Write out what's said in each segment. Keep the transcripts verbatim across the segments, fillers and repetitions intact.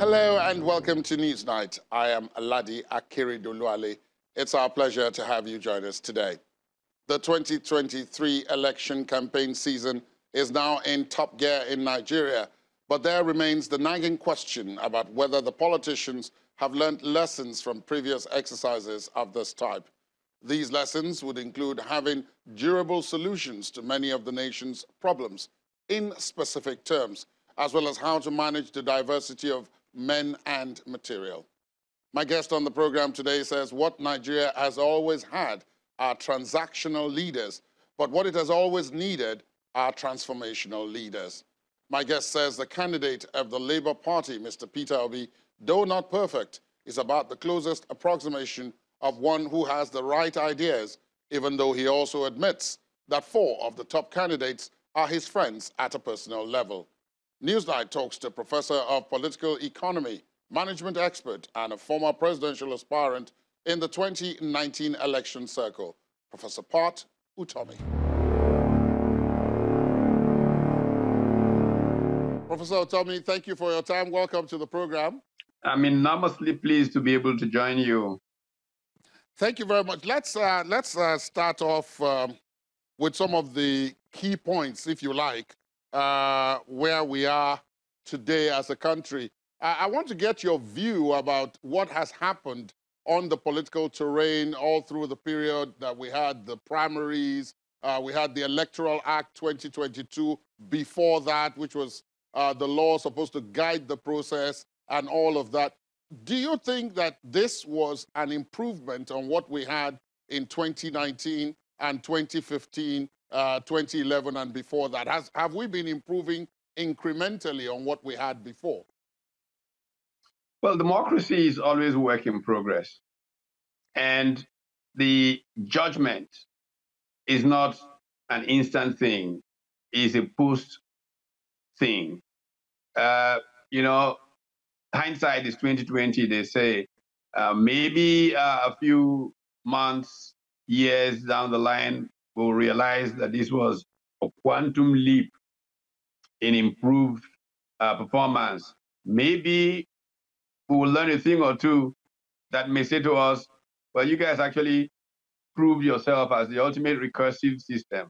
Hello and welcome to Newsnight. I am Ladi Akiri Dulwali. It's our pleasure to have you join us today. The twenty twenty-three election campaign season is now in top gear in Nigeria, but there remains the nagging question about whether the politicians have learned lessons from previous exercises of this type. These lessons would include having durable solutions to many of the nation's problems in specific terms, as well as how to manage the diversity of men and material. My guest on the program today says what Nigeria has always had are transactional leaders, but what it has always needed are transformational leaders. My guest says the candidate of the Labour Party, Mister Peter Obi, though not perfect, is about the closest approximation of one who has the right ideas, even though he also admits that four of the top candidates are his friends at a personal level. Newsnight talks to Professor of Political Economy, management expert, and a former presidential aspirant in the twenty nineteen election circle, Professor Pat Utomi. Professor Utomi, thank you for your time. Welcome to the program. I'm enormously pleased to be able to join you. Thank you very much. Let's, uh, let's uh, start off um, with some of the key points, if you like, Uh, where we are today as a country. I, I want to get your view about what has happened on the political terrain all through the period that we had the primaries, uh, we had the Electoral Act twenty twenty-two before that, which was uh, the law supposed to guide the process and all of that. Do you think that this was an improvement on what we had in twenty nineteen and twenty fifteen? Uh, twenty eleven and before that? Has, have we been improving incrementally on what we had before? Well, democracy is always a work in progress. And the judgment is not an instant thing, it's a post thing. Uh, you know, hindsight is twenty twenty, they say. Uh, maybe uh, a few months, years down the line, will realize that this was a quantum leap in improved uh, performance. Maybe we will learn a thing or two that may say to us, well, you guys actually proved yourself as the ultimate recursive system,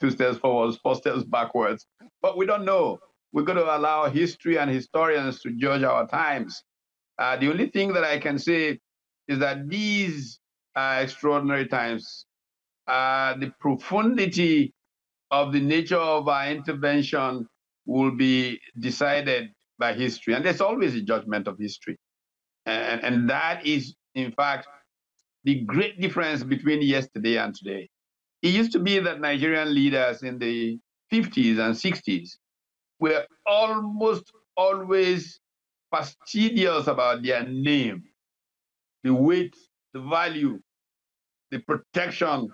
two steps forwards, four steps backwards. But we don't know. We're going to allow history and historians to judge our times. Uh, the only thing that I can say is that these are extraordinary times. Uh, the profundity of the nature of our intervention will be decided by history. And there's always a judgment of history. And, and that is, in fact, the great difference between yesterday and today. It used to be that Nigerian leaders in the fifties and sixties were almost always fastidious about their name, the weight, the value, the protection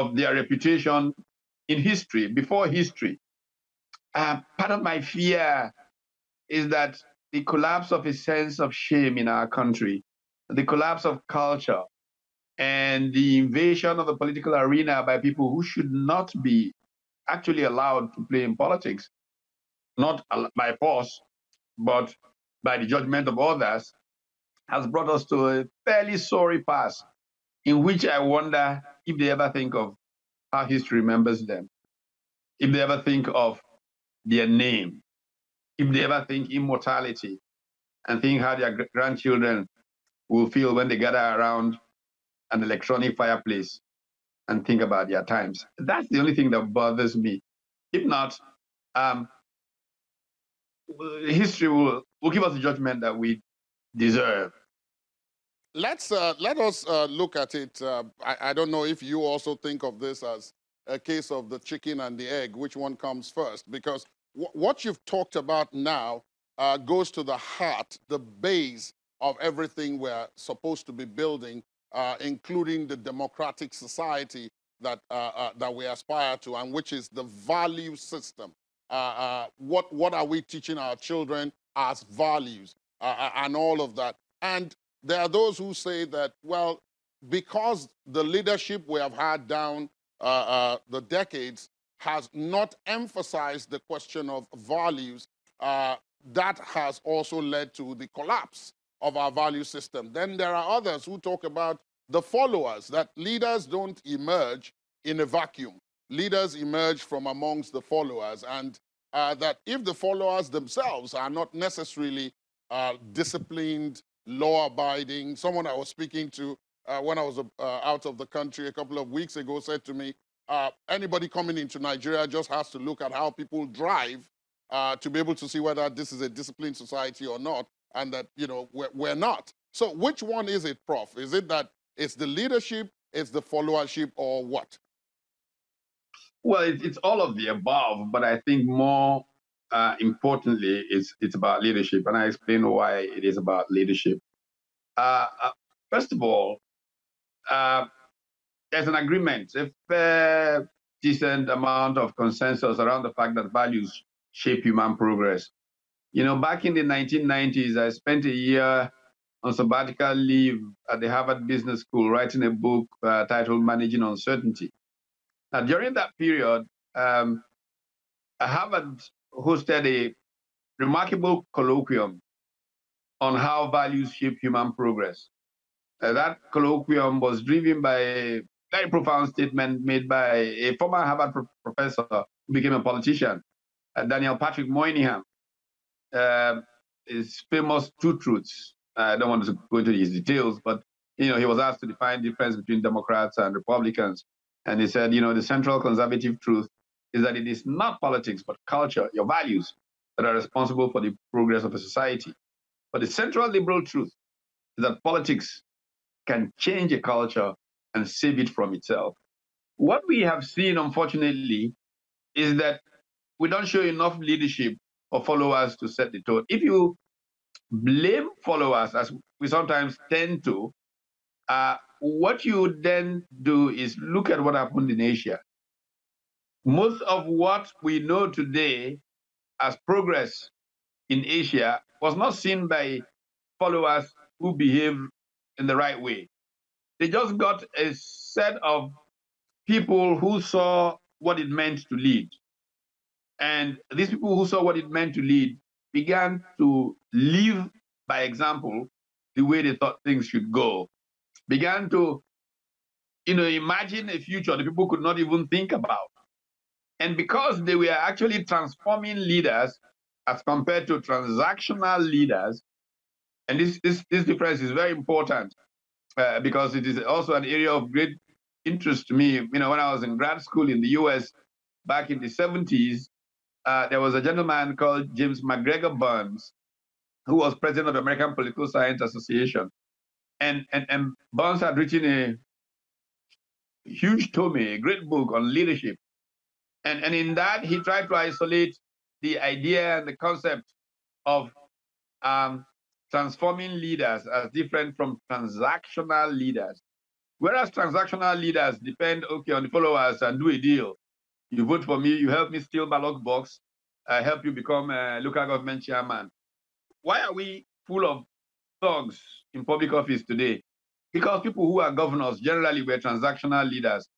of their reputation in history, before history. Uh, part of my fear is that the collapse of a sense of shame in our country, the collapse of culture, and the invasion of the political arena by people who should not be actually allowed to play in politics, not by force, but by the judgment of others, has brought us to a fairly sorry pass, in which I wonder if they ever think of how history remembers them, if they ever think of their name, if they ever think immortality, and think how their grandchildren will feel when they gather around an electronic fireplace and think about their times. That's the only thing that bothers me. If not, um, history will, will give us the judgment that we deserve. Let's uh, let us uh, look at it. Uh, I, I don't know if you also think of this as a case of the chicken and the egg, which one comes first, because w what you've talked about now uh, goes to the heart, the base of everything we're supposed to be building, uh, including the democratic society that, uh, uh, that we aspire to, and which is the value system. Uh, uh, what, what are we teaching our children as values uh, and all of that? And there are those who say that, well, because the leadership we have had down uh, uh, the decades has not emphasized the question of values, uh, that has also led to the collapse of our value system. Then there are others who talk about the followers, that leaders don't emerge in a vacuum. Leaders emerge from amongst the followers, and uh, that if the followers themselves are not necessarily uh, disciplined, law-abiding. Someone I was speaking to uh, when I was uh, out of the country a couple of weeks ago said to me, uh, anybody coming into Nigeria just has to look at how people drive uh, to be able to see whether this is a disciplined society or not, and that, you know, we're, we're not. So which one is it, Prof? Is it that it's the leadership, it's the followership, or what? Well, it's, it's all of the above, but I think more Uh, importantly, it's, it's about leadership, and I explain why it is about leadership. Uh, uh, first of all, uh, there's an agreement, a fair, decent amount of consensus around the fact that values shape human progress. You know, back in the nineteen nineties, I spent a year on sabbatical leave at the Harvard Business School writing a book uh, titled Managing Uncertainty. Now, during that period, um, Harvard hosted a remarkable colloquium on how values shape human progress. Uh, that colloquium was driven by a very profound statement made by a former Harvard pro professor who became a politician, uh, Daniel Patrick Moynihan. Uh, his famous two truths. I don't want to go into these details, but you know, he was asked to define the difference between Democrats and Republicans. And he said, you know, the central conservative truth is that it is not politics, but culture, your values, that are responsible for the progress of a society. But the central liberal truth is that politics can change a culture and save it from itself. What we have seen, unfortunately, is that we don't show enough leadership or followers to set the tone. If you blame followers, as we sometimes tend to, uh, what you then do is look at what happened in Asia. Most of what we know today as progress in Asia was not seen by followers who behaved in the right way. They just got a set of people who saw what it meant to lead. And these people who saw what it meant to lead began to live by example the way they thought things should go, began to, you know, imagine a future that people could not even think about. And because they were actually transforming leaders as compared to transactional leaders, and this, this, this difference is very important uh, because it is also an area of great interest to me. You know, when I was in grad school in the U S back in the seventies, uh, there was a gentleman called James McGregor Burns, who was president of the American Political Science Association. And, and, and Burns had written a huge tome, a great book on leadership. And, and in that, he tried to isolate the idea and the concept of um, transforming leaders as different from transactional leaders. Whereas transactional leaders depend, okay, on the followers and do a deal. You vote for me, you help me steal ballot box, I help you become a local government chairman. Why are we full of thugs in public office today? Because people who are governors generally were transactional leaders.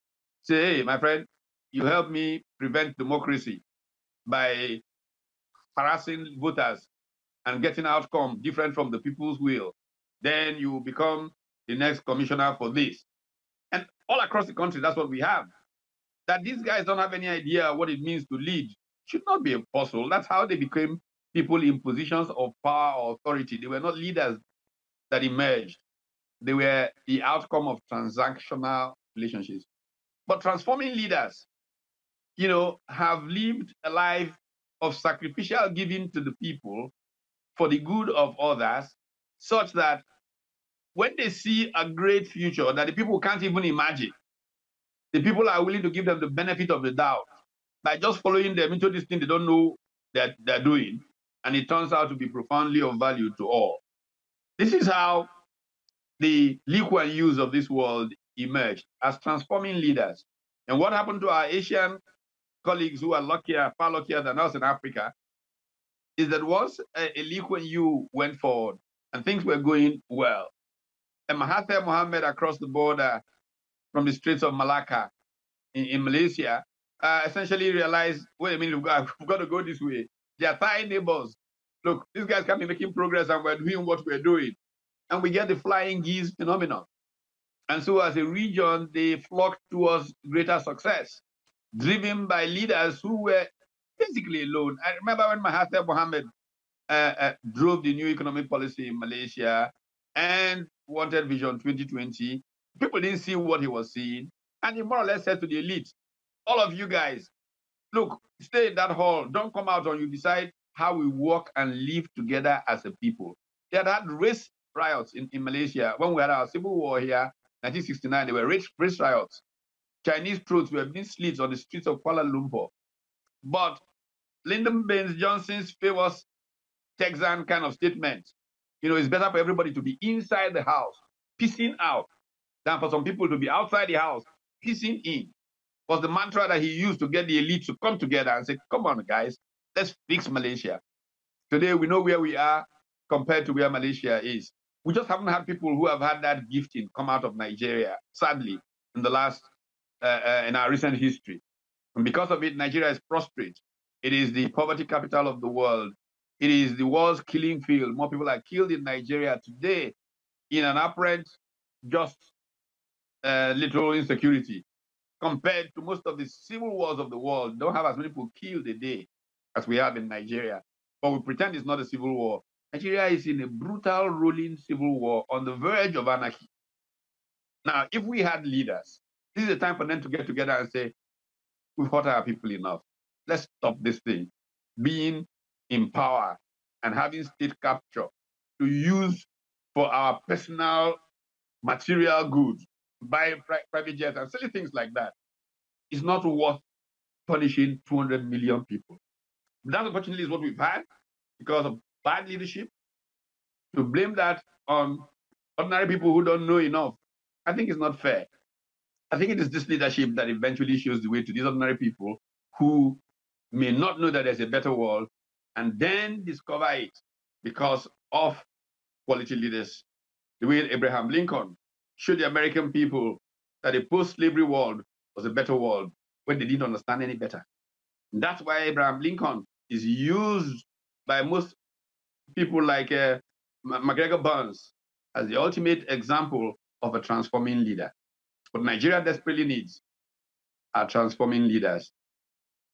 Say, hey, my friend, you help me prevent democracy by harassing voters and getting outcome different from the people's will. Then you become the next commissioner for this. And all across the country, that's what we have. That these guys don't have any idea what it means to lead should not be a puzzle. That's how they became people in positions of power or authority. They were not leaders that emerged. They were the outcome of transactional relationships. But transforming leaders, you know, have lived a life of sacrificial giving to the people for the good of others, such that when they see a great future that the people can't even imagine, the people are willing to give them the benefit of the doubt by just following them into this thing they don't know that they're doing, and it turns out to be profoundly of value to all. This is how the Lee Kuan Yews of this world emerged, as transforming leaders. And what happened to our Asian colleagues who are luckier, far luckier than us in Africa, is that once a, a Lee Kuan Yew went forward and things were going well, and Mahathir Mohamad across the border from the Straits of Malacca in, in Malaysia uh, essentially realized, wait a minute, we've got, we've got to go this way. Their Thai neighbors look, these guys can be making progress and we're doing what we're doing. And we get the flying geese phenomenon. And so as a region, they flock towards greater success, driven by leaders who were basically alone. I remember when Mahathir Mohamad uh, uh, drove the new economic policy in Malaysia and wanted Vision twenty twenty. People didn't see what he was seeing. And he more or less said to the elite, all of you guys, look, stay in that hall. Don't come out or you decide how we work and live together as a people. They had had race riots in, in Malaysia. When we had our civil war here, nineteen sixty-nine, there were race, race riots. Chinese troops were being slit on the streets of Kuala Lumpur. But Lyndon Baines Johnson's famous Texan kind of statement, you know, it's better for everybody to be inside the house, pissing out, than for some people to be outside the house, pissing in, was the mantra that he used to get the elite to come together and say, come on, guys, let's fix Malaysia. Today, we know where we are compared to where Malaysia is. We just haven't had people who have had that gifting come out of Nigeria, sadly, in the last, uh, uh, in our recent history. And because of it, Nigeria is prostrate. It is the poverty capital of the world. It is the world's killing field. More people are killed in Nigeria today in an apparent just uh, literal insecurity compared to most of the civil wars of the world. Don't have as many people killed a day as we have in Nigeria. But we pretend it's not a civil war. Nigeria is in a brutal, rolling civil war on the verge of anarchy. Now, if we had leaders, this is the time for them to get together and say, we've hurt our people enough. Let's stop this thing. Being in power and having state capture to use for our personal material goods, buy pri private jets and silly things like that, is not worth punishing two hundred million people. That, unfortunately, is what we've had because of bad leadership. To blame that on ordinary people who don't know enough, I think it's not fair. I think it is this leadership that eventually shows the way to these ordinary people who may not know that there's a better world and then discover it because of quality leaders. The way Abraham Lincoln showed the American people that a post-slavery world was a better world when they didn't understand any better. And that's why Abraham Lincoln is used by most people like uh, McGregor Burns as the ultimate example of a transforming leader. But Nigeria desperately needs are transforming leaders.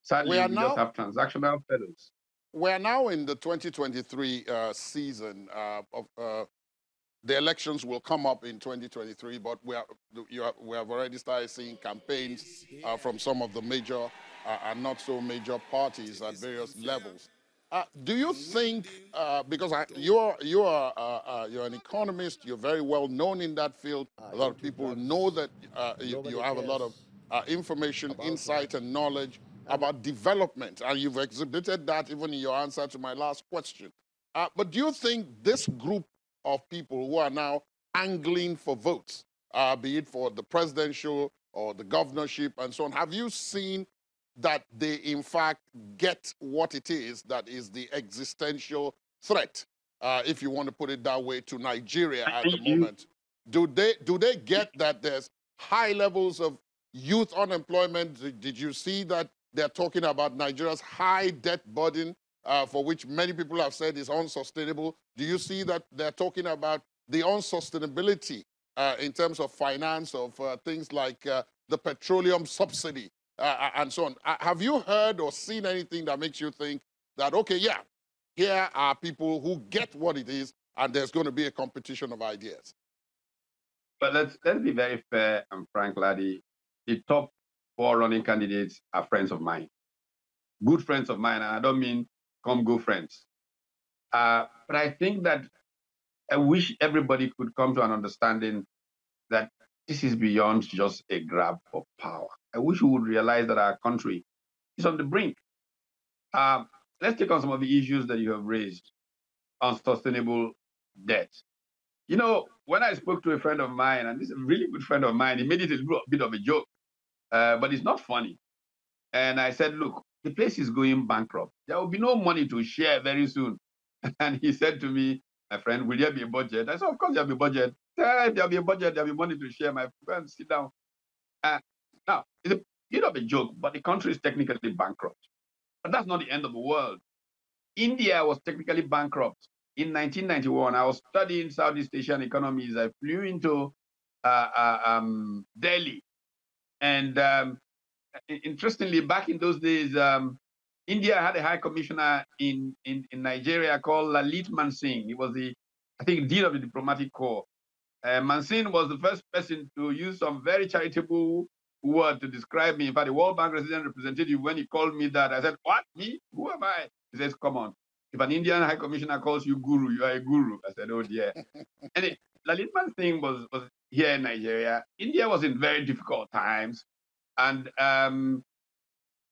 Sadly, we, are we now, just have transactional fellows. We are now in the twenty twenty-three uh, season. Uh, of, uh, the elections will come up in twenty twenty-three, but we, are, you are, we have already started seeing campaigns uh, from some of the major uh, and not so major parties at various levels. Uh, do you think, uh, because I, you are, you are uh, uh, you're an economist, you're very well known in that field, a lot of people know that uh, you, you have a lot of uh, information, insight and knowledge about development, and you've exhibited that even in your answer to my last question. Uh, but do you think this group of people who are now angling for votes, uh, be it for the presidential or the governorship and so on, have you seen that they, in fact, get what it is that is the existential threat, uh, if you want to put it that way, to Nigeria at the moment? Do they, do they get that there's high levels of youth unemployment? Did you see that they're talking about Nigeria's high debt burden, uh, for which many people have said is unsustainable? Do you see that they're talking about the unsustainability uh, in terms of finance, of uh, things like uh, the petroleum subsidy? Uh, and so on. Uh, have you heard or seen anything that makes you think that, okay, yeah, here are people who get what it is and there's going to be a competition of ideas? But let's, let's be very fair and frank, Ladi. The top four running candidates are friends of mine, good friends of mine, and I don't mean come-go friends. Uh, but I think that I wish everybody could come to an understanding that this is beyond just a grab for power. I wish we would realize that our country is on the brink. Uh, let's take on some of the issues that you have raised on sustainable debt. You know, when I spoke to a friend of mine, and this is a really good friend of mine, he made it a bit of a joke, uh, but it's not funny. And I said, look, the place is going bankrupt. There will be no money to share very soon. And he said to me, my friend, will there be a budget? I said, of course there'll be a budget. If there'll be a budget, there'll be money to share. My friend, sit down. Uh, Now, it's a bit of a joke, but the country is technically bankrupt. But that's not the end of the world. India was technically bankrupt in nineteen ninety-one. I was studying Southeast Asian economies. I flew into uh, uh, um, Delhi. And um, interestingly, back in those days, um, India had a high commissioner in, in, in Nigeria called Lalit Mansingh. He was the, I think, dean of the diplomatic corps. Uh, Mansingh was the first person to use some very charitable word to describe me. In fact, the World Bank resident representative, when he called me that, I said, what, me? Who am I? He says, come on. If an Indian high commissioner calls you guru, you are a guru. I said, oh, dear. And it, Lalit Mansingh was, was here in Nigeria. India was in very difficult times. And um,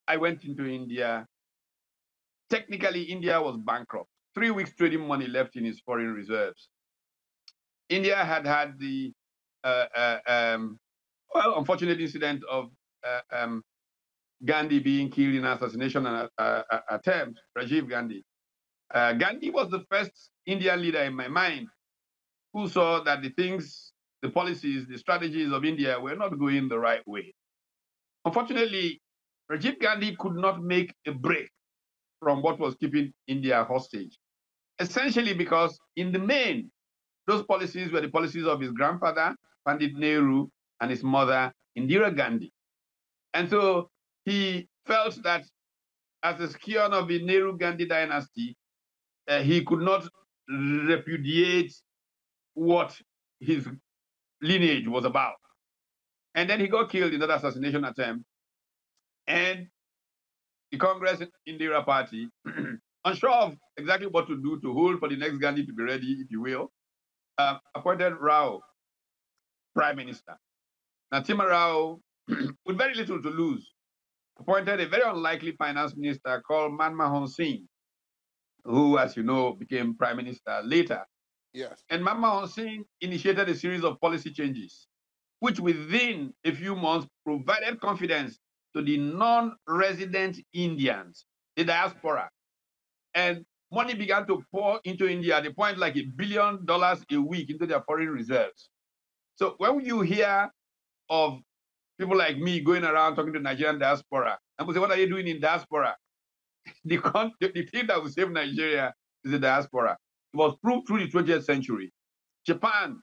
I went into India. Technically, India was bankrupt. Three weeks trading money left in its foreign reserves. India had had the, uh, uh, um, well, unfortunate incident of uh, um, Gandhi being killed in assassination and, uh, uh, attempt, Rajiv Gandhi. Uh, Gandhi was the first Indian leader in my mind who saw that the things, the policies, the strategies of India were not going the right way. Unfortunately, Rajiv Gandhi could not make a break from what was keeping India hostage, essentially because in the main, those policies were the policies of his grandfather, Pandit Nehru, and his mother, Indira Gandhi. And so he felt that as a scion of the Nehru-Gandhi dynasty, uh, he could not repudiate what his lineage was about. And then he got killed in that assassination attempt. And the Congress Indira Party, unsure of exactly what to do to hold for the next Gandhi to be ready, if you will, Uh, appointed Rao prime minister. Narasimha Rao, with very little to lose, appointed a very unlikely finance minister called Manmohan Singh, who, as you know, became prime minister later. Yes. And Manmohan Singh initiated a series of policy changes, which within a few months provided confidence to the non-resident Indians, the diaspora. And money began to pour into India at the point like a billion dollars a week into their foreign reserves. So when you hear of people like me going around talking to Nigerian diaspora, and we say, what are you doing in diaspora? The, the, the thing that will save Nigeria is the diaspora. It was proved through the twentieth century. Japan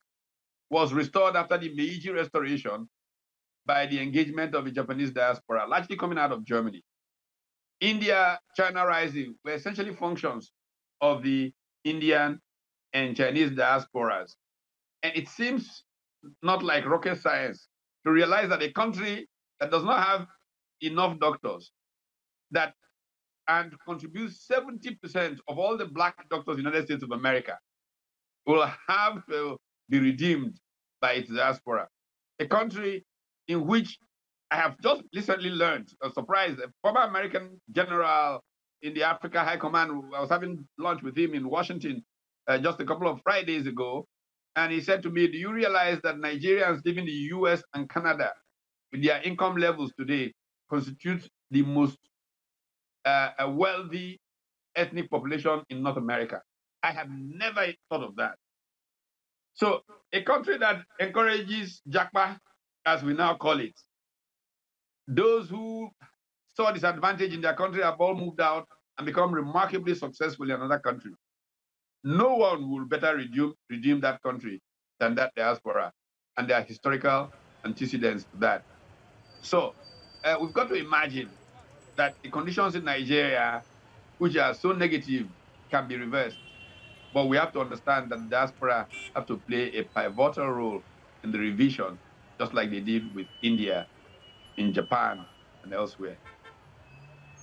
was restored after the Meiji Restoration by the engagement of the Japanese diaspora, largely coming out of Germany. India, China rising were essentially functions of the Indian and Chinese diasporas. And it seems not like rocket science to realize that a country that does not have enough doctors that and contributes seventy percent of all the black doctors in the United States of America will have to be redeemed by its diaspora. A country in which I have just recently learned, a surprise, a former American general in the Africa High Command, I was having lunch with him in Washington uh, just a couple of Fridays ago, and he said to me, do you realize that Nigerians living in the U S and Canada, with their income levels today, constitute the most uh, wealthy ethnic population in North America? I have never thought of that. So a country that encourages JAKPA, as we now call it, those who saw disadvantage in their country have all moved out and become remarkably successful in another country. No one will better redeem, redeem that country than that diaspora, and their historical antecedents to that. So uh, we've got to imagine that the conditions in Nigeria, which are so negative, can be reversed. But we have to understand that diaspora have to play a pivotal role in the revision, just like they did with India, in Japan and elsewhere.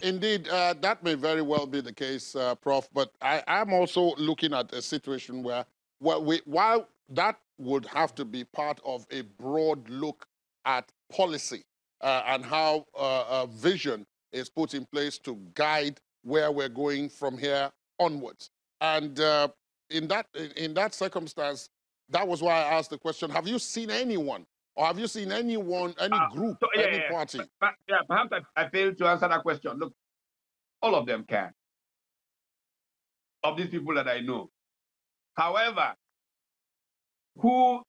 Indeed, uh, that may very well be the case, uh, Professor But I, I'm also looking at a situation where, where we, while that would have to be part of a broad look at policy uh, and how uh, a vision is put in place to guide where we're going from here onwards. And uh, in that in that circumstance, that was why I asked the question: have you seen anyone? Or have you seen anyone, any uh, group, so, yeah, any yeah, party? But, yeah, perhaps I, I failed to answer that question. Look, all of them can, of these people that I know. However, who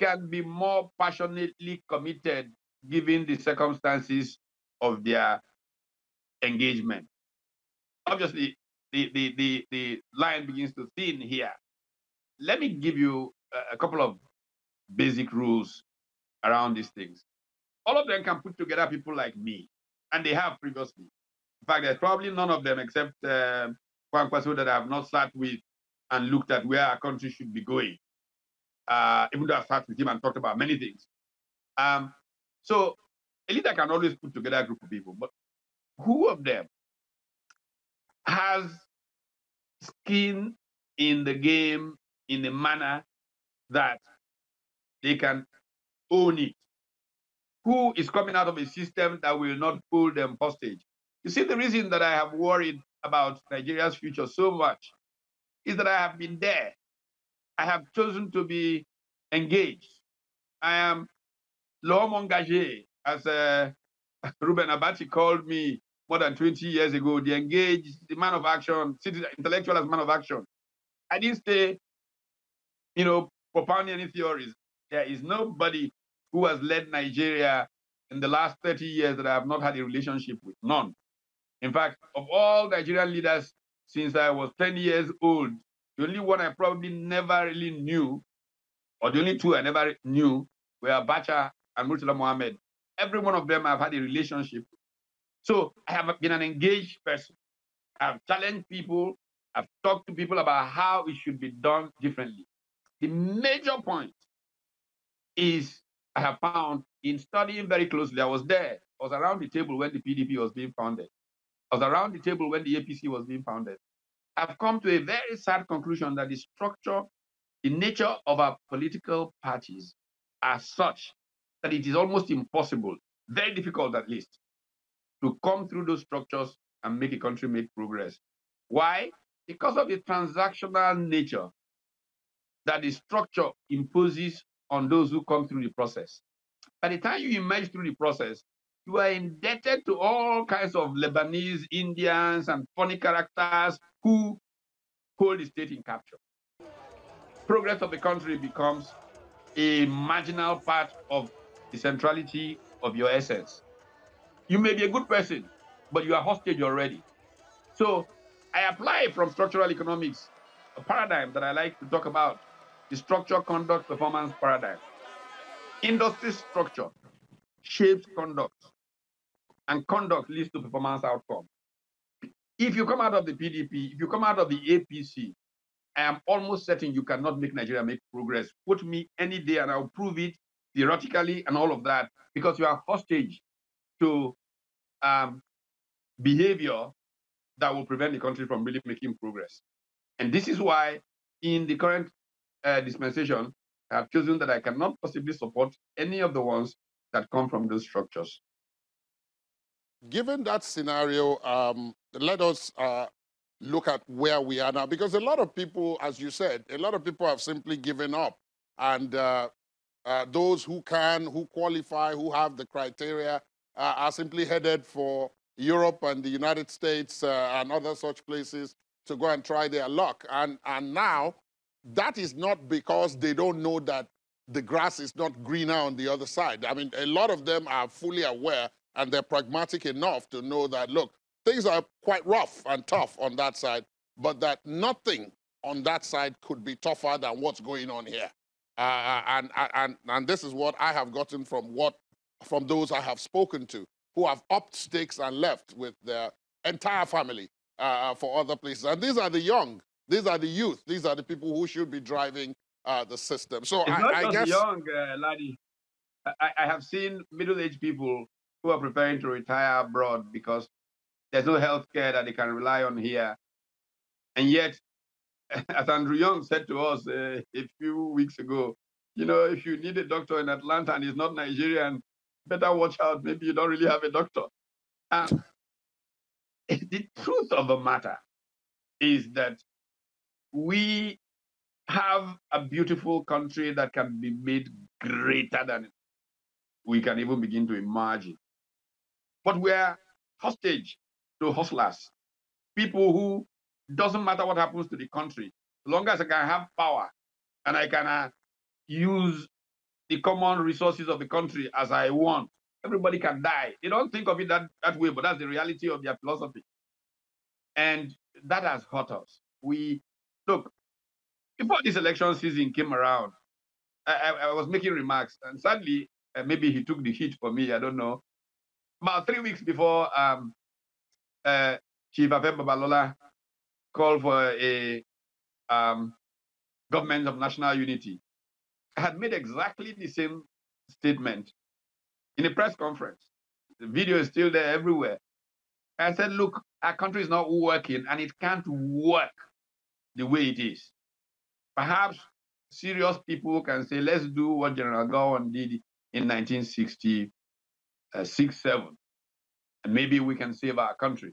can be more passionately committed given the circumstances of their engagement? Obviously, the, the, the, the line begins to thin here. Let me give you a, a couple of basic rules around these things. All of them can put together people like me, and they have previously. In fact, there's probably none of them except uh, Kwankwaso that I have not sat with and looked at where our country should be going, uh, even though I sat with him and talked about many things. Um, so a leader can always put together a group of people, but who of them has skin in the game in a manner that they can own it? Who is coming out of a system that will not hold them hostage? You see, the reason that I have worried about Nigeria's future so much is that I have been there. I have chosen to be engaged. I am l'homme engagé, as uh, Ruben Abati called me more than twenty years ago, the engaged, the man of action, citizen, intellectual as man of action. I didn't stay, you know, propounding any theories. There is nobody who has led Nigeria in the last thirty years that I have not had a relationship with, none. In fact, of all Nigerian leaders since I was ten years old, the only one I probably never really knew, or the only two I never knew, were Abacha and Murtala Mohammed. Every one of them I've had a relationship with. So I have been an engaged person. I've challenged people. I've talked to people about how it should be done differently. The major point is I have found in studying very closely, I was there. I was around the table when the P D P was being founded. I was around the table when the A P C was being founded. I've come to a very sad conclusion that the structure, the nature of our political parties are such that it is almost impossible, very difficult at least, to come through those structures and make a country make progress. Why? Because of the transactional nature that the structure imposes on those who come through the process. By the time you emerge through the process, you are indebted to all kinds of Lebanese, Indians, and funny characters who hold the state in capture. Progress of the country becomes a marginal part of the centrality of your essence. You may be a good person, but you are hostage already. So I apply from structural economics a paradigm that I like to talk about, the structure, conduct, performance paradigm. Industry structure shapes conduct, and conduct leads to performance outcome. If you come out of the P D P, if you come out of the A P C, I am almost certain you cannot make Nigeria make progress. Put me any day and I'll prove it theoretically and all of that, because you are hostage to um, behavior that will prevent the country from really making progress. And this is why in the current uh, dispensation, I have chosen that I cannot possibly support any of the ones that come from those structures. Given that scenario, um, let us uh, look at where we are now, because a lot of people, as you said, a lot of people have simply given up. And uh, uh, those who can, who qualify, who have the criteria, uh, are simply headed for Europe and the United States uh, and other such places to go and try their luck. And, and now, that is not because they don't know that the grass is not greener on the other side. I mean, a lot of them are fully aware, and they're pragmatic enough to know that, look, things are quite rough and tough on that side, but that nothing on that side could be tougher than what's going on here. Uh, and, and, and this is what I have gotten from, what, from those I have spoken to, who have upped stakes and left with their entire family uh, for other places. And these are the young. These are the youth. These are the people who should be driving uh, the system. So it's I, not I guess young, uh, Ladi. I, I have seen middle-aged people who are preparing to retire abroad because there's no health care that they can rely on here. And yet, as Andrew Young said to us uh, a few weeks ago, you know, if you need a doctor in Atlanta and he's not Nigerian, better watch out. Maybe you don't really have a doctor. And the truth of the matter is that we have a beautiful country that can be made greater than we can even begin to imagine. But we are hostage to hustlers, people who, doesn't matter what happens to the country, as long as I can have power and I can uh, use the common resources of the country as I want, everybody can die. They don't think of it that, that way, but that's the reality of their philosophy. And that has hurt us. We look, before this election season came around, I, I was making remarks, and sadly, uh, maybe he took the heat for me, I don't know. About three weeks before um, uh, Chief Afe Babalola called for a um, government of national unity, I had made exactly the same statement in a press conference. The video is still there everywhere. I said, look, our country is not working, and it can't work the way it is. Perhaps serious people can say, let's do what General Gowon did in nineteen sixty-six seven, and maybe we can save our country.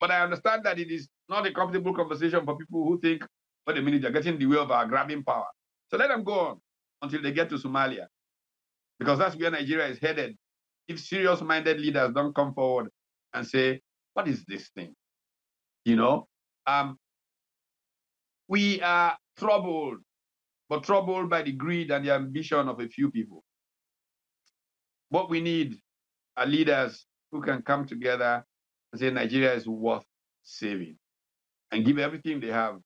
But I understand that it is not a comfortable conversation for people who think, wait a minute, they're getting in the way of our grabbing power. So let them go on until they get to Somalia, because that's where Nigeria is headed. If serious-minded leaders don't come forward and say, what is this thing? You know, um, we are troubled, but troubled by the greed and the ambition of a few people. What we need are leaders who can come together and say Nigeria is worth saving and give everything they have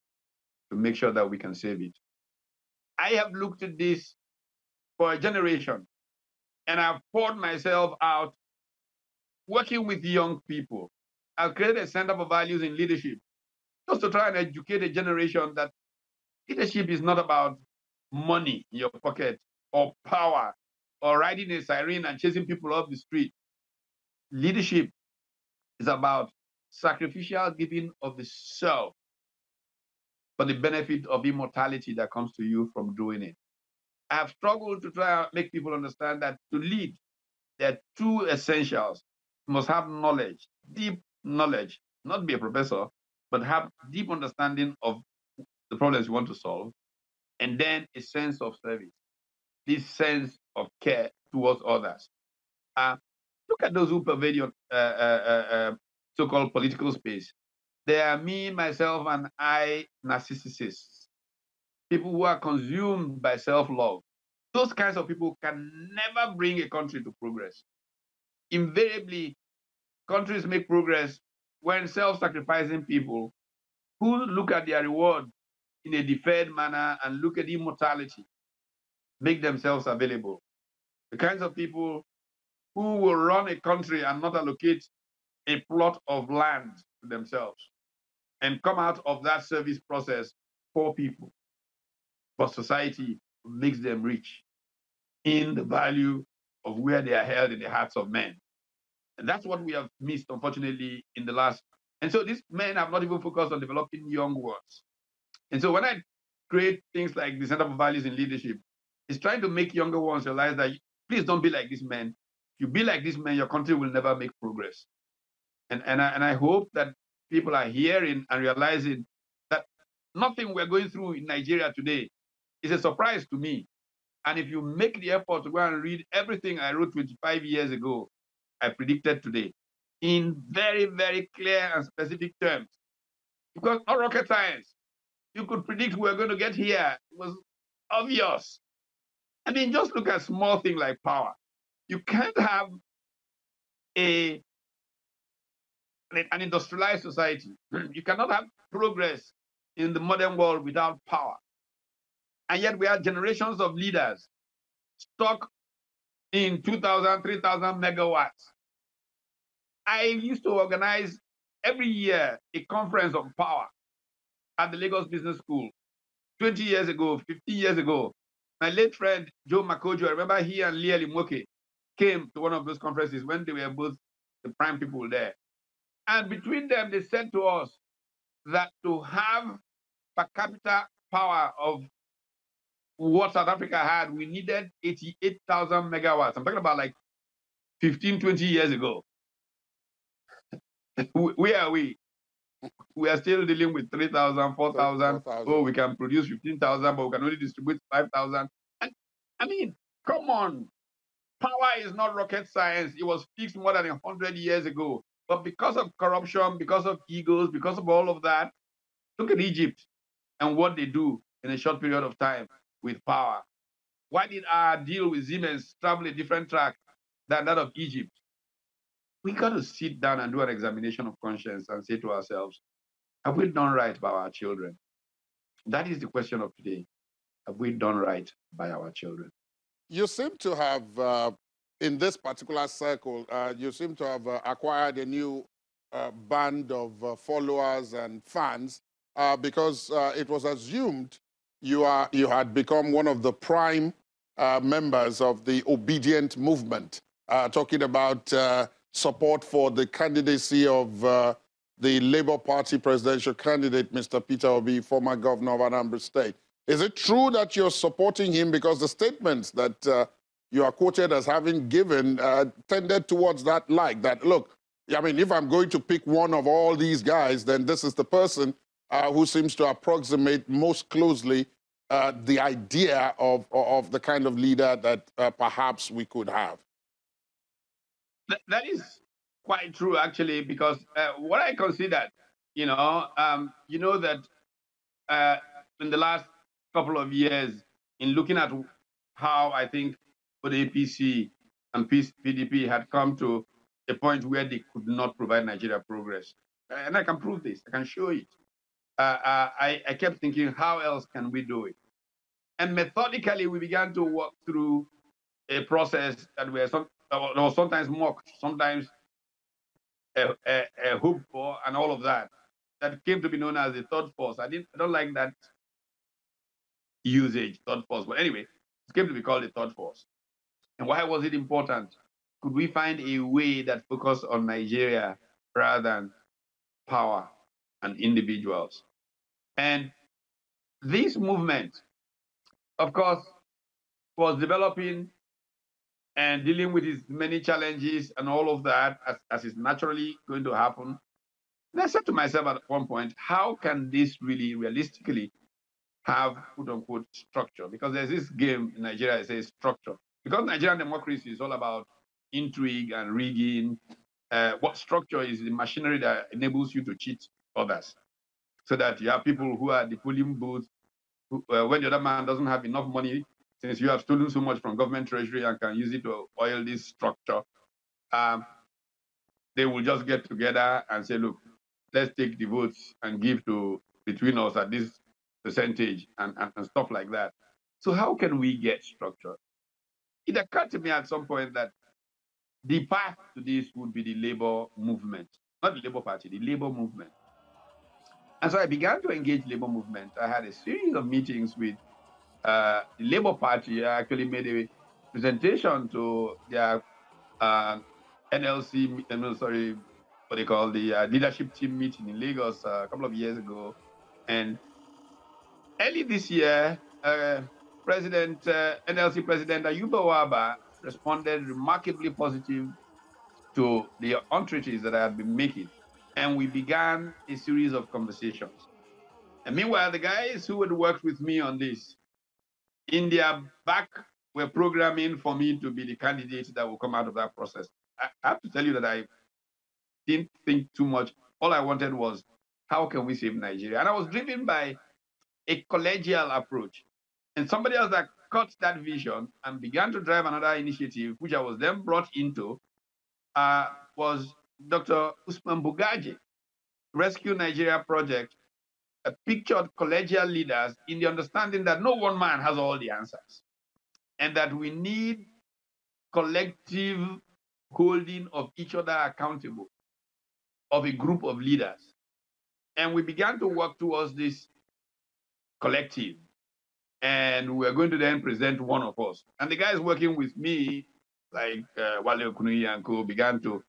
to make sure that we can save it. I have looked at this for a generation, and I've poured myself out working with young people. I've created a center for values in leadership just to try and educate a generation that leadership is not about money in your pocket or power or riding a siren and chasing people off the street. Leadership is about sacrificial giving of the self for the benefit of immortality that comes to you from doing it. I have struggled to try and make people understand that to lead, there are two essentials. You must have knowledge, deep knowledge, not be a professor, but have deep understanding of the problems you want to solve, and then a sense of service, this sense of care towards others. Uh, look at those who pervade your uh, uh, uh, so-called political space. They are me, myself, and I narcissists, people who are consumed by self-love. Those kinds of people can never bring a country to progress. Invariably, countries make progress when self-sacrificing people who look at their reward in a deferred manner and look at immortality, make themselves available. The kinds of people who will run a country and not allocate a plot of land to themselves and come out of that service process poor people. But society makes them rich in the value of where they are held in the hearts of men. And that's what we have missed, unfortunately, in the last. And so these men have not even focused on developing young ones. And so when I create things like the Center for Values in Leadership, it's trying to make younger ones realize that please don't be like these men. If you be like these men, your country will never make progress. And, and, I, and I hope that people are hearing and realizing that nothing we're going through in Nigeria today is a surprise to me. And if you make the effort to go and read everything I wrote twenty-five years ago, I predicted today, in very, very clear and specific terms. Because not rocket science. You could predict we were going to get here. It was obvious. I mean, just look at small things like power. You can't have a, an industrialized society. You cannot have progress in the modern world without power. And yet we have generations of leaders stuck in two thousand, three thousand megawatts. I used to organize every year a conference on power at the Lagos Business School. twenty years ago, fifteen years ago, my late friend Joe Makojo, I remember he and Lee Limoke came to one of those conferences when they were both the prime people there. And between them, they said to us that to have per capita power of what South Africa had, we needed eighty-eight thousand megawatts. I'm talking about like fifteen, twenty years ago. Where are we? We are still dealing with three thousand, four thousand. Oh, we can produce fifteen thousand, but we can only distribute five thousand. I mean, come on. Power is not rocket science. It was fixed more than one hundred years ago. But because of corruption, because of egos, because of all of that, look at Egypt and what they do in a short period of time with power. Why did our deal with Siemens travel a different track than that of Egypt? We got to sit down and do an examination of conscience and say to ourselves, Have we done right by our children? That is the question of today. Have we done right by our children? You seem to have, uh, in this particular circle, uh, you seem to have uh, acquired a new uh, band of uh, followers and fans uh, because uh, it was assumed you, are, you had become one of the prime uh, members of the obedient movement, uh, talking about uh, support for the candidacy of uh, the Labour Party presidential candidate, Mister Peter Obi, former governor of Anambra State. Is it true that you're supporting him? Because the statements that uh, you are quoted as having given uh, tended towards that, like that, look, I mean, if I'm going to pick one of all these guys, then this is the person uh, who seems to approximate most closely uh, the idea of, of the kind of leader that uh, perhaps we could have. That, that is quite true, actually, because uh, what I considered, you know, um, you know that uh, in the last couple of years, in looking at how I think both A P C and P D P had come to a point where they could not provide Nigeria progress. And I can prove this. I can show it. Uh, uh, I, I kept thinking, how else can we do it? And methodically, we began to walk through a process that we some, was sometimes mocked, sometimes a, a, a hoop for, and all of that, that came to be known as the third force. I, didn't, I don't like that usage, third force. But anyway, it came to be called the third force. And why was it important? Could we find a way that focused on Nigeria rather than power and individuals? And this movement, of course, was developing and dealing with its many challenges and all of that, as, as is naturally going to happen. And I said to myself at one point, how can this really realistically have, quote unquote, structure? Because there's this game in Nigeria that says structure. Because Nigerian democracy is all about intrigue and rigging, uh, what structure is the machinery that enables you to cheat others? So that you have people who are at the polling booth, who, uh, when the other man doesn't have enough money, since you have stolen so much from government treasury and can use it to oil this structure, um, they will just get together and say, look, let's take the votes and give to between us at this percentage and, and, and stuff like that. So how can we get structure? It occurred to me at some point that the path to this would be the Labour movement, not the Labour Party, the Labour movement. And so I began to engage Labour movement. I had a series of meetings with uh, the Labour Party. I actually made a presentation to their uh, N L C, I'm sorry, what they call the uh, leadership team meeting in Lagos uh, a couple of years ago. And early this year, uh, President uh, N L C President Ayuba Waba responded remarkably positive to the entreaties that I had been making. And we began a series of conversations. And meanwhile, the guys who had worked with me on this, in their back, were programming for me to be the candidate that will come out of that process. I have to tell you that I didn't think too much. All I wanted was, how can we save Nigeria? And I was driven by a collegial approach. And somebody else that caught that vision and began to drive another initiative, which I was then brought into, uh, was Doctor Usman Bugaji, Rescue Nigeria Project, uh, pictured collegial leaders in the understanding that no one man has all the answers, and that we need collective holding of each other accountable, of a group of leaders. And we began to work towards this collective. And we're going to then present one of us. And the guys working with me, like uh, Wale Okunuyi and co, began to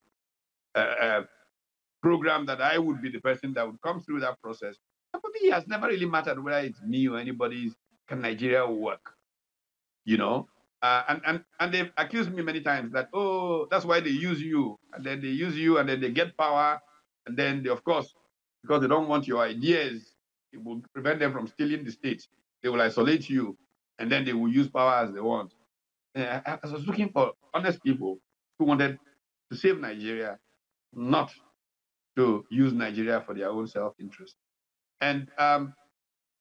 uh, uh, program that I would be the person that would come through that process. And for me, it has never really mattered whether it's me or anybody's, can Nigeria work? You know? Uh, and, and, and they've accused me many times that, oh, that's why they use you. And then they use you, and then they get power. And then, they, of course, because they don't want your ideas, it will prevent them from stealing the state. They will isolate you, and then they will use power as they want. And I, I was looking for honest people who wanted to save Nigeria, not to use Nigeria for their own self-interest. And um,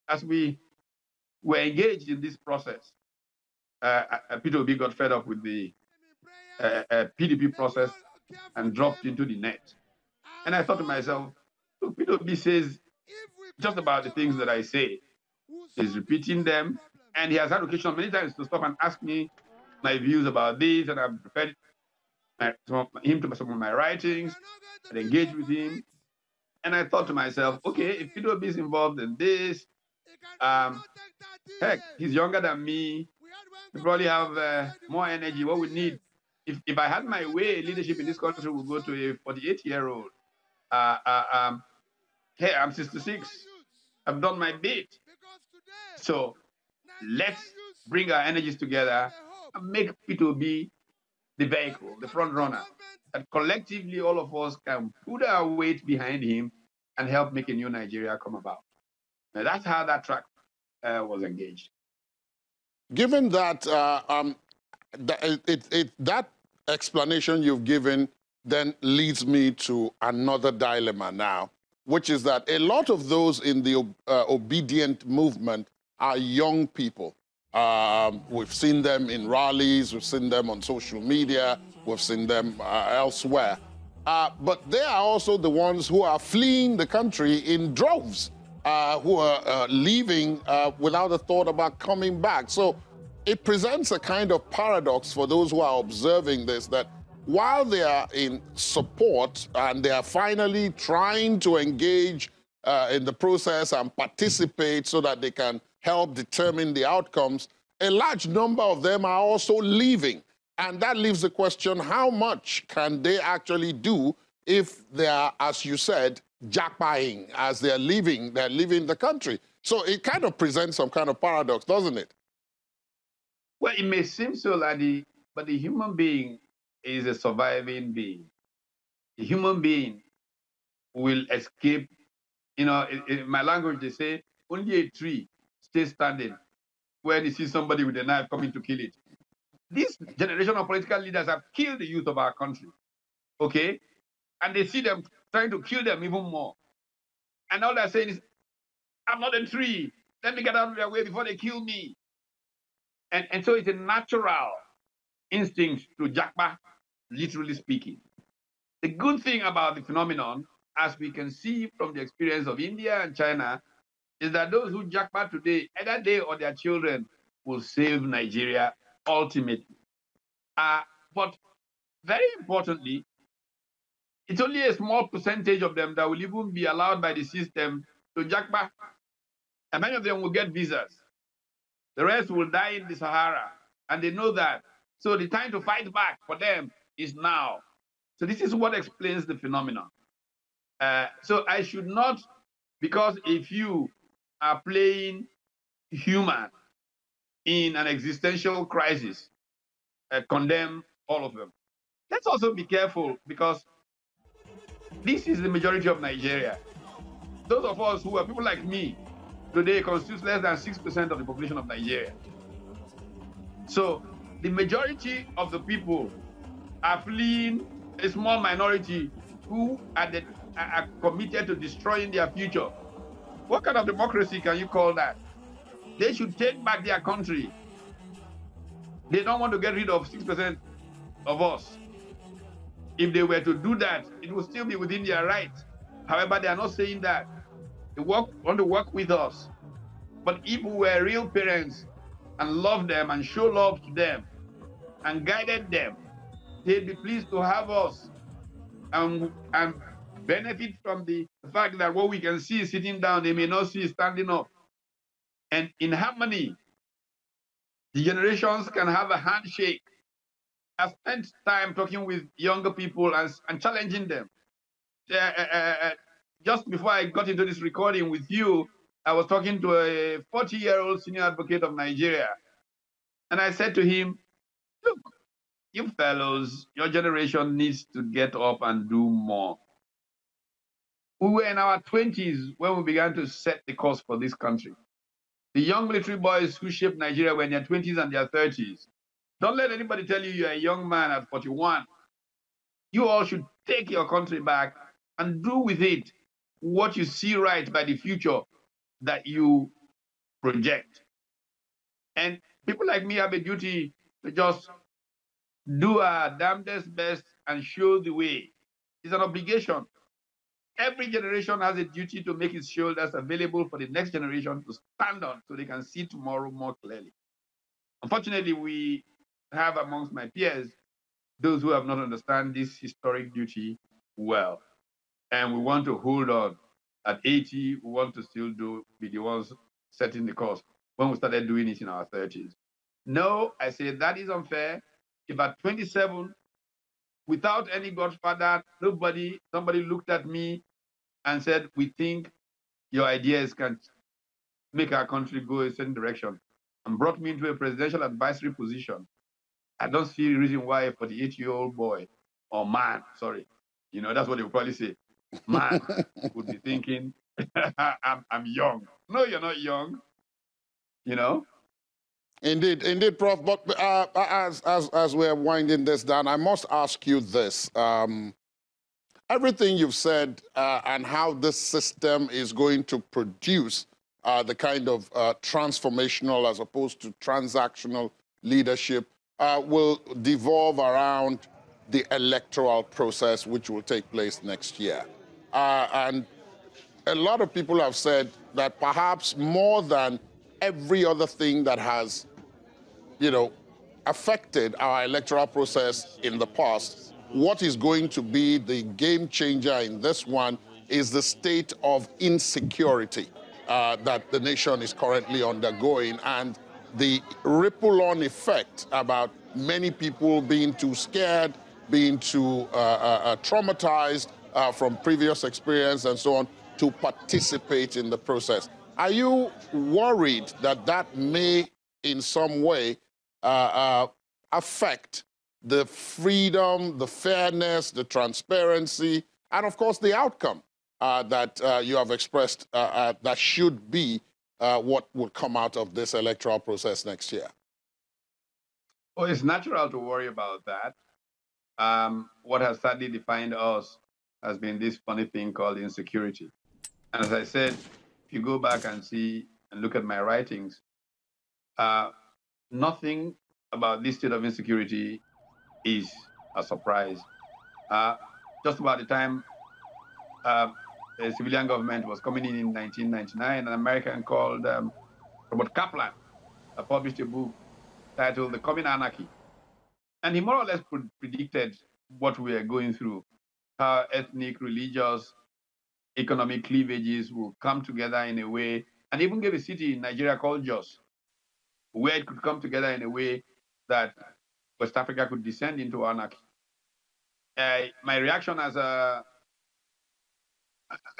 as we were engaged in this process, uh, uh, Peter Obi got fed up with the uh, uh, P D P process and dropped into the net. And I thought to myself, look, Peter Obi says just about the things that I say. He's repeating them, and he has had occasion many times to stop and ask me my views about this, and I've referred him to some of my writings and engaged with him. And I thought to myself, okay, if Peter Obi is involved in this, um, heck, he's younger than me. We probably have uh, more energy. What we need, if, if I had my way, leadership in this country would go to a forty-eight-year-old. Uh, uh, um, hey, I'm sixty-six. I've done my bit. So let's bring our energies together and make Peter Obi the vehicle, the front runner, that collectively all of us can put our weight behind him and help make a new Nigeria come about. Now, that's how that track uh, was engaged. Given that, uh, um, th it, it, that explanation you've given then leads me to another dilemma now, which is that a lot of those in the uh, obedient movement are young people. Um, we've seen them in rallies, we've seen them on social media, we've seen them uh, elsewhere. Uh, but they are also the ones who are fleeing the country in droves, uh, who are uh, leaving uh, without a thought about coming back. So it presents a kind of paradox for those who are observing this, that while they are in support and they are finally trying to engage uh, in the process and participate so that they can help determine the outcomes, a large number of them are also leaving. And that leaves the question, how much can they actually do if they are, as you said, jackpying as they're leaving, they're leaving the country? So it kind of presents some kind of paradox, doesn't it? Well, it may seem so, Ladi, but the human being is a surviving being. The human being will escape. You know, in, in my language, they say, only a tree stays standing when you see somebody with a knife coming to kill it. This generation of political leaders have killed the youth of our country, okay? And they see them trying to kill them even more. And all they're saying is, I'm not a tree. Let me get out of their way before they kill me. And, and so it's a natural instinct to jackpot, literally speaking. The good thing about the phenomenon, as we can see from the experience of India and China, is that those who jackpot today, either they or their children, will save Nigeria ultimately. Uh, but very importantly, it's only a small percentage of them that will even be allowed by the system to jackpot. And many of them will get visas. The rest will die in the Sahara, and they know that. So the time to fight back for them is now. So this is what explains the phenomenon. Uh, so I should not, because if you are playing human in an existential crisis, uh, condemn all of them. Let's also be careful, because this is the majority of Nigeria. Those of us who are people like me today constitutes less than six percent of the population of Nigeria. So the majority of the people are fleeing a small minority who are, the, are committed to destroying their future. What kind of democracy can you call that? They should take back their country. They don't want to get rid of six percent of us. If they were to do that, it would still be within their right. However, they are not saying that. They work, want to work with us. But if we were real parents and loved them and show love to them and guided them, they'd be pleased to have us and, and benefit from the fact that what we can see sitting down, they may not see standing up. And in harmony, the generations can have a handshake. I've spent time talking with younger people and, and challenging them. Uh, uh, uh, just before I got into this recording with you, I was talking to a forty-year-old senior advocate of Nigeria. And I said to him, look, you fellows, your generation needs to get up and do more. We were in our twenties when we began to set the course for this country. The young military boys who shaped Nigeria were in their twenties and their thirties. Don't let anybody tell you you're a young man at forty-one. You all should take your country back and do with it what you see right by the future that you project. And people like me have a duty to just do our damnedest best and show the way. It's an obligation. Every generation has a duty to make its shoulders available for the next generation to stand on so they can see tomorrow more clearly. Unfortunately, we have amongst my peers those who have not understood this historic duty well. And we want to hold on. At eighty, we want to still do, be the ones setting the course when we started doing it in our thirties. No, I say that is unfair. If at twenty-seven, without any godfather, nobody, somebody looked at me and said, we think your ideas can make our country go a certain direction, and brought me into a presidential advisory position, I don't see a reason why a forty-eight-year-old boy, or man, sorry, you know, that's what they would probably say, man, would be thinking, I'm, I'm young. No, you're not young, you know? Indeed, indeed, Professor But uh, as, as, as we're winding this down, I must ask you this. Um, everything you've said uh, and how this system is going to produce uh, the kind of uh, transformational as opposed to transactional leadership uh, will devolve around the electoral process, which will take place next year. Uh, and a lot of people have said that perhaps more than every other thing that has, you know, affected our electoral process in the past, what is going to be the game changer in this one is the state of insecurity uh, that the nation is currently undergoing, and the ripple-on effect about many people being too scared, being too uh, uh, traumatized uh, from previous experience and so on to participate in the process. Are you worried that that may in some way uh, uh, affect the freedom, the fairness, the transparency, and of course the outcome uh, that uh, you have expressed uh, uh, that should be uh, what would come out of this electoral process next year? Well, it's natural to worry about that. Um, what has sadly defined us has been this funny thing called insecurity. And as I said, if you go back and see and look at my writings, uh, nothing about this state of insecurity is a surprise. Uh, just about the time uh, the civilian government was coming in in nineteen ninety-nine, an American called um, Robert Kaplan uh, published a book titled The Coming Anarchy. And he more or less pre predicted what we are going through, how ethnic, religious, economic cleavages will come together in a way, and even gave a city in Nigeria called Jos, where it could come together in a way that West Africa could descend into anarchy. Uh, my reaction as a,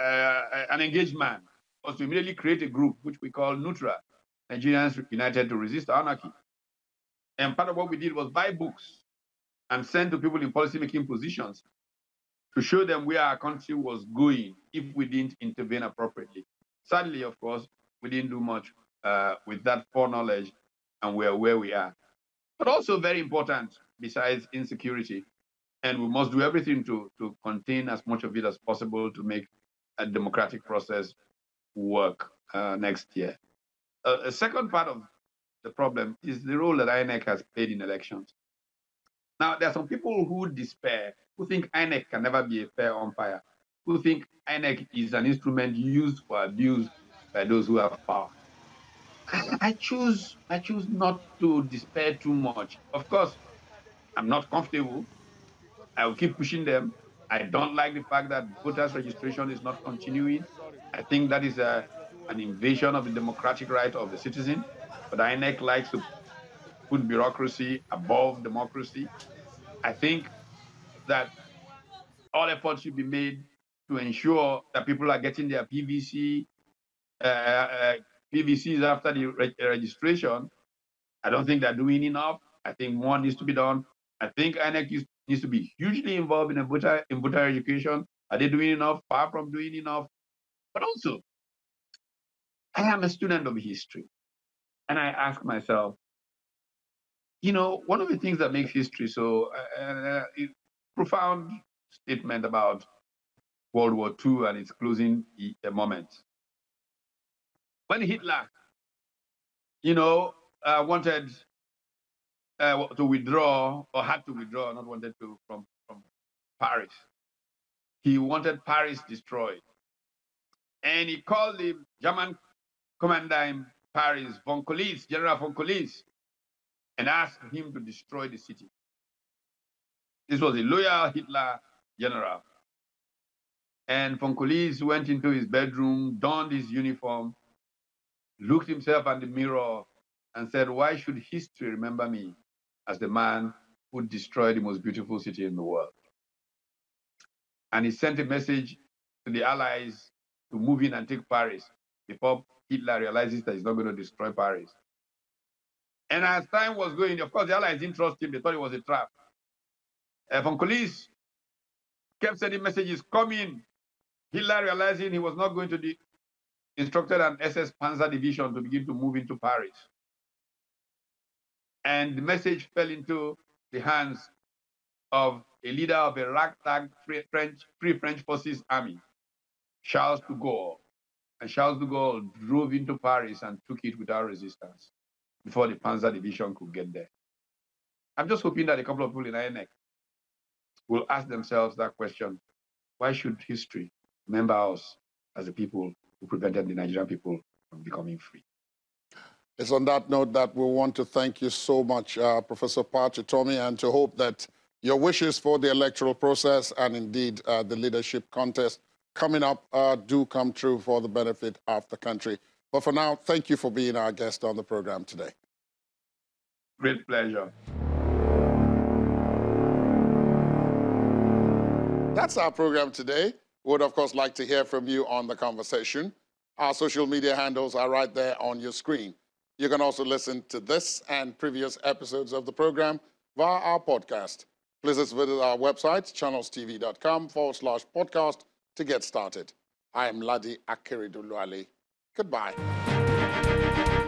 uh, an engaged man was to immediately create a group, which we call NUTRA, Nigerians United to Resist Anarchy. And part of what we did was buy books and send to people in policy-making positions to show them where our country was going if we didn't intervene appropriately. Sadly, of course, we didn't do much uh, with that foreknowledge, and we are where we are. But also very important, besides insecurity, and we must do everything to, to contain as much of it as possible to make a democratic process work uh, next year. Uh, a second part of the problem is the role that I N E C has played in elections. Now, there are some people who despair, who think I N E C can never be a fair umpire, who think I N E C is an instrument used or abused by those who have power. I, I choose I choose not to despair too much. Of course, I'm not comfortable. I will keep pushing them. I don't like the fact that voters' registration is not continuing. I think that is a, an invasion of the democratic right of the citizen. But I N E C likes to put bureaucracy above democracy. I think that all efforts should be made to ensure that people are getting their P V C, uh, uh, P V Cs after the re registration. I don't think they're doing enough. I think more needs to be done. I think I N E C needs to be hugely involved in voter, in voter education. Are they doing enough? Far from doing enough. But also, I am a student of history. And I ask myself, you know, one of the things that makes history so uh, a profound statement about World War Two and its closing moment. When Hitler, you know, uh, wanted uh, to withdraw or had to withdraw, not wanted to, from, from Paris, he wanted Paris destroyed. And he called the German commander in Paris, von Choltitz, General von Choltitz, and asked him to destroy the city. This was a loyal Hitler general. And von Choltitz went into his bedroom, donned his uniform, looked himself in the mirror, and said, why should history remember me as the man who destroyed the most beautiful city in the world? And he sent a message to the Allies to move in and take Paris before Hitler realizes that he's not going to destroy Paris. And as time was going, of course, the Allies didn't trust him. They thought it was a trap. Uh, von Choltitz kept sending messages, come in. Hitler, realizing he was not going to be instructed an S S Panzer division to begin to move into Paris. And the message fell into the hands of a leader of a ragtag free French, free French forces army, Charles de Gaulle. And Charles de Gaulle drove into Paris and took it without resistance before the Panzer division could get there. I'm just hoping that a couple of people in I N E C will ask themselves that question. Why should history remember us as the people who prevented the Nigerian people from becoming free? It's on that note that we want to thank you so much, uh, Professor Pat Utomi, and to hope that your wishes for the electoral process and indeed uh, the leadership contest coming up uh, do come true for the benefit of the country. But for now, thank you for being our guest on the program today. Great pleasure. That's our program today. We would, of course, like to hear from you on the conversation. Our social media handles are right there on your screen. You can also listen to this and previous episodes of the program via our podcast. Please visit our website, channels t v dot com forward slash podcast, to get started. I am Ladi Akiri Dulwali. Goodbye.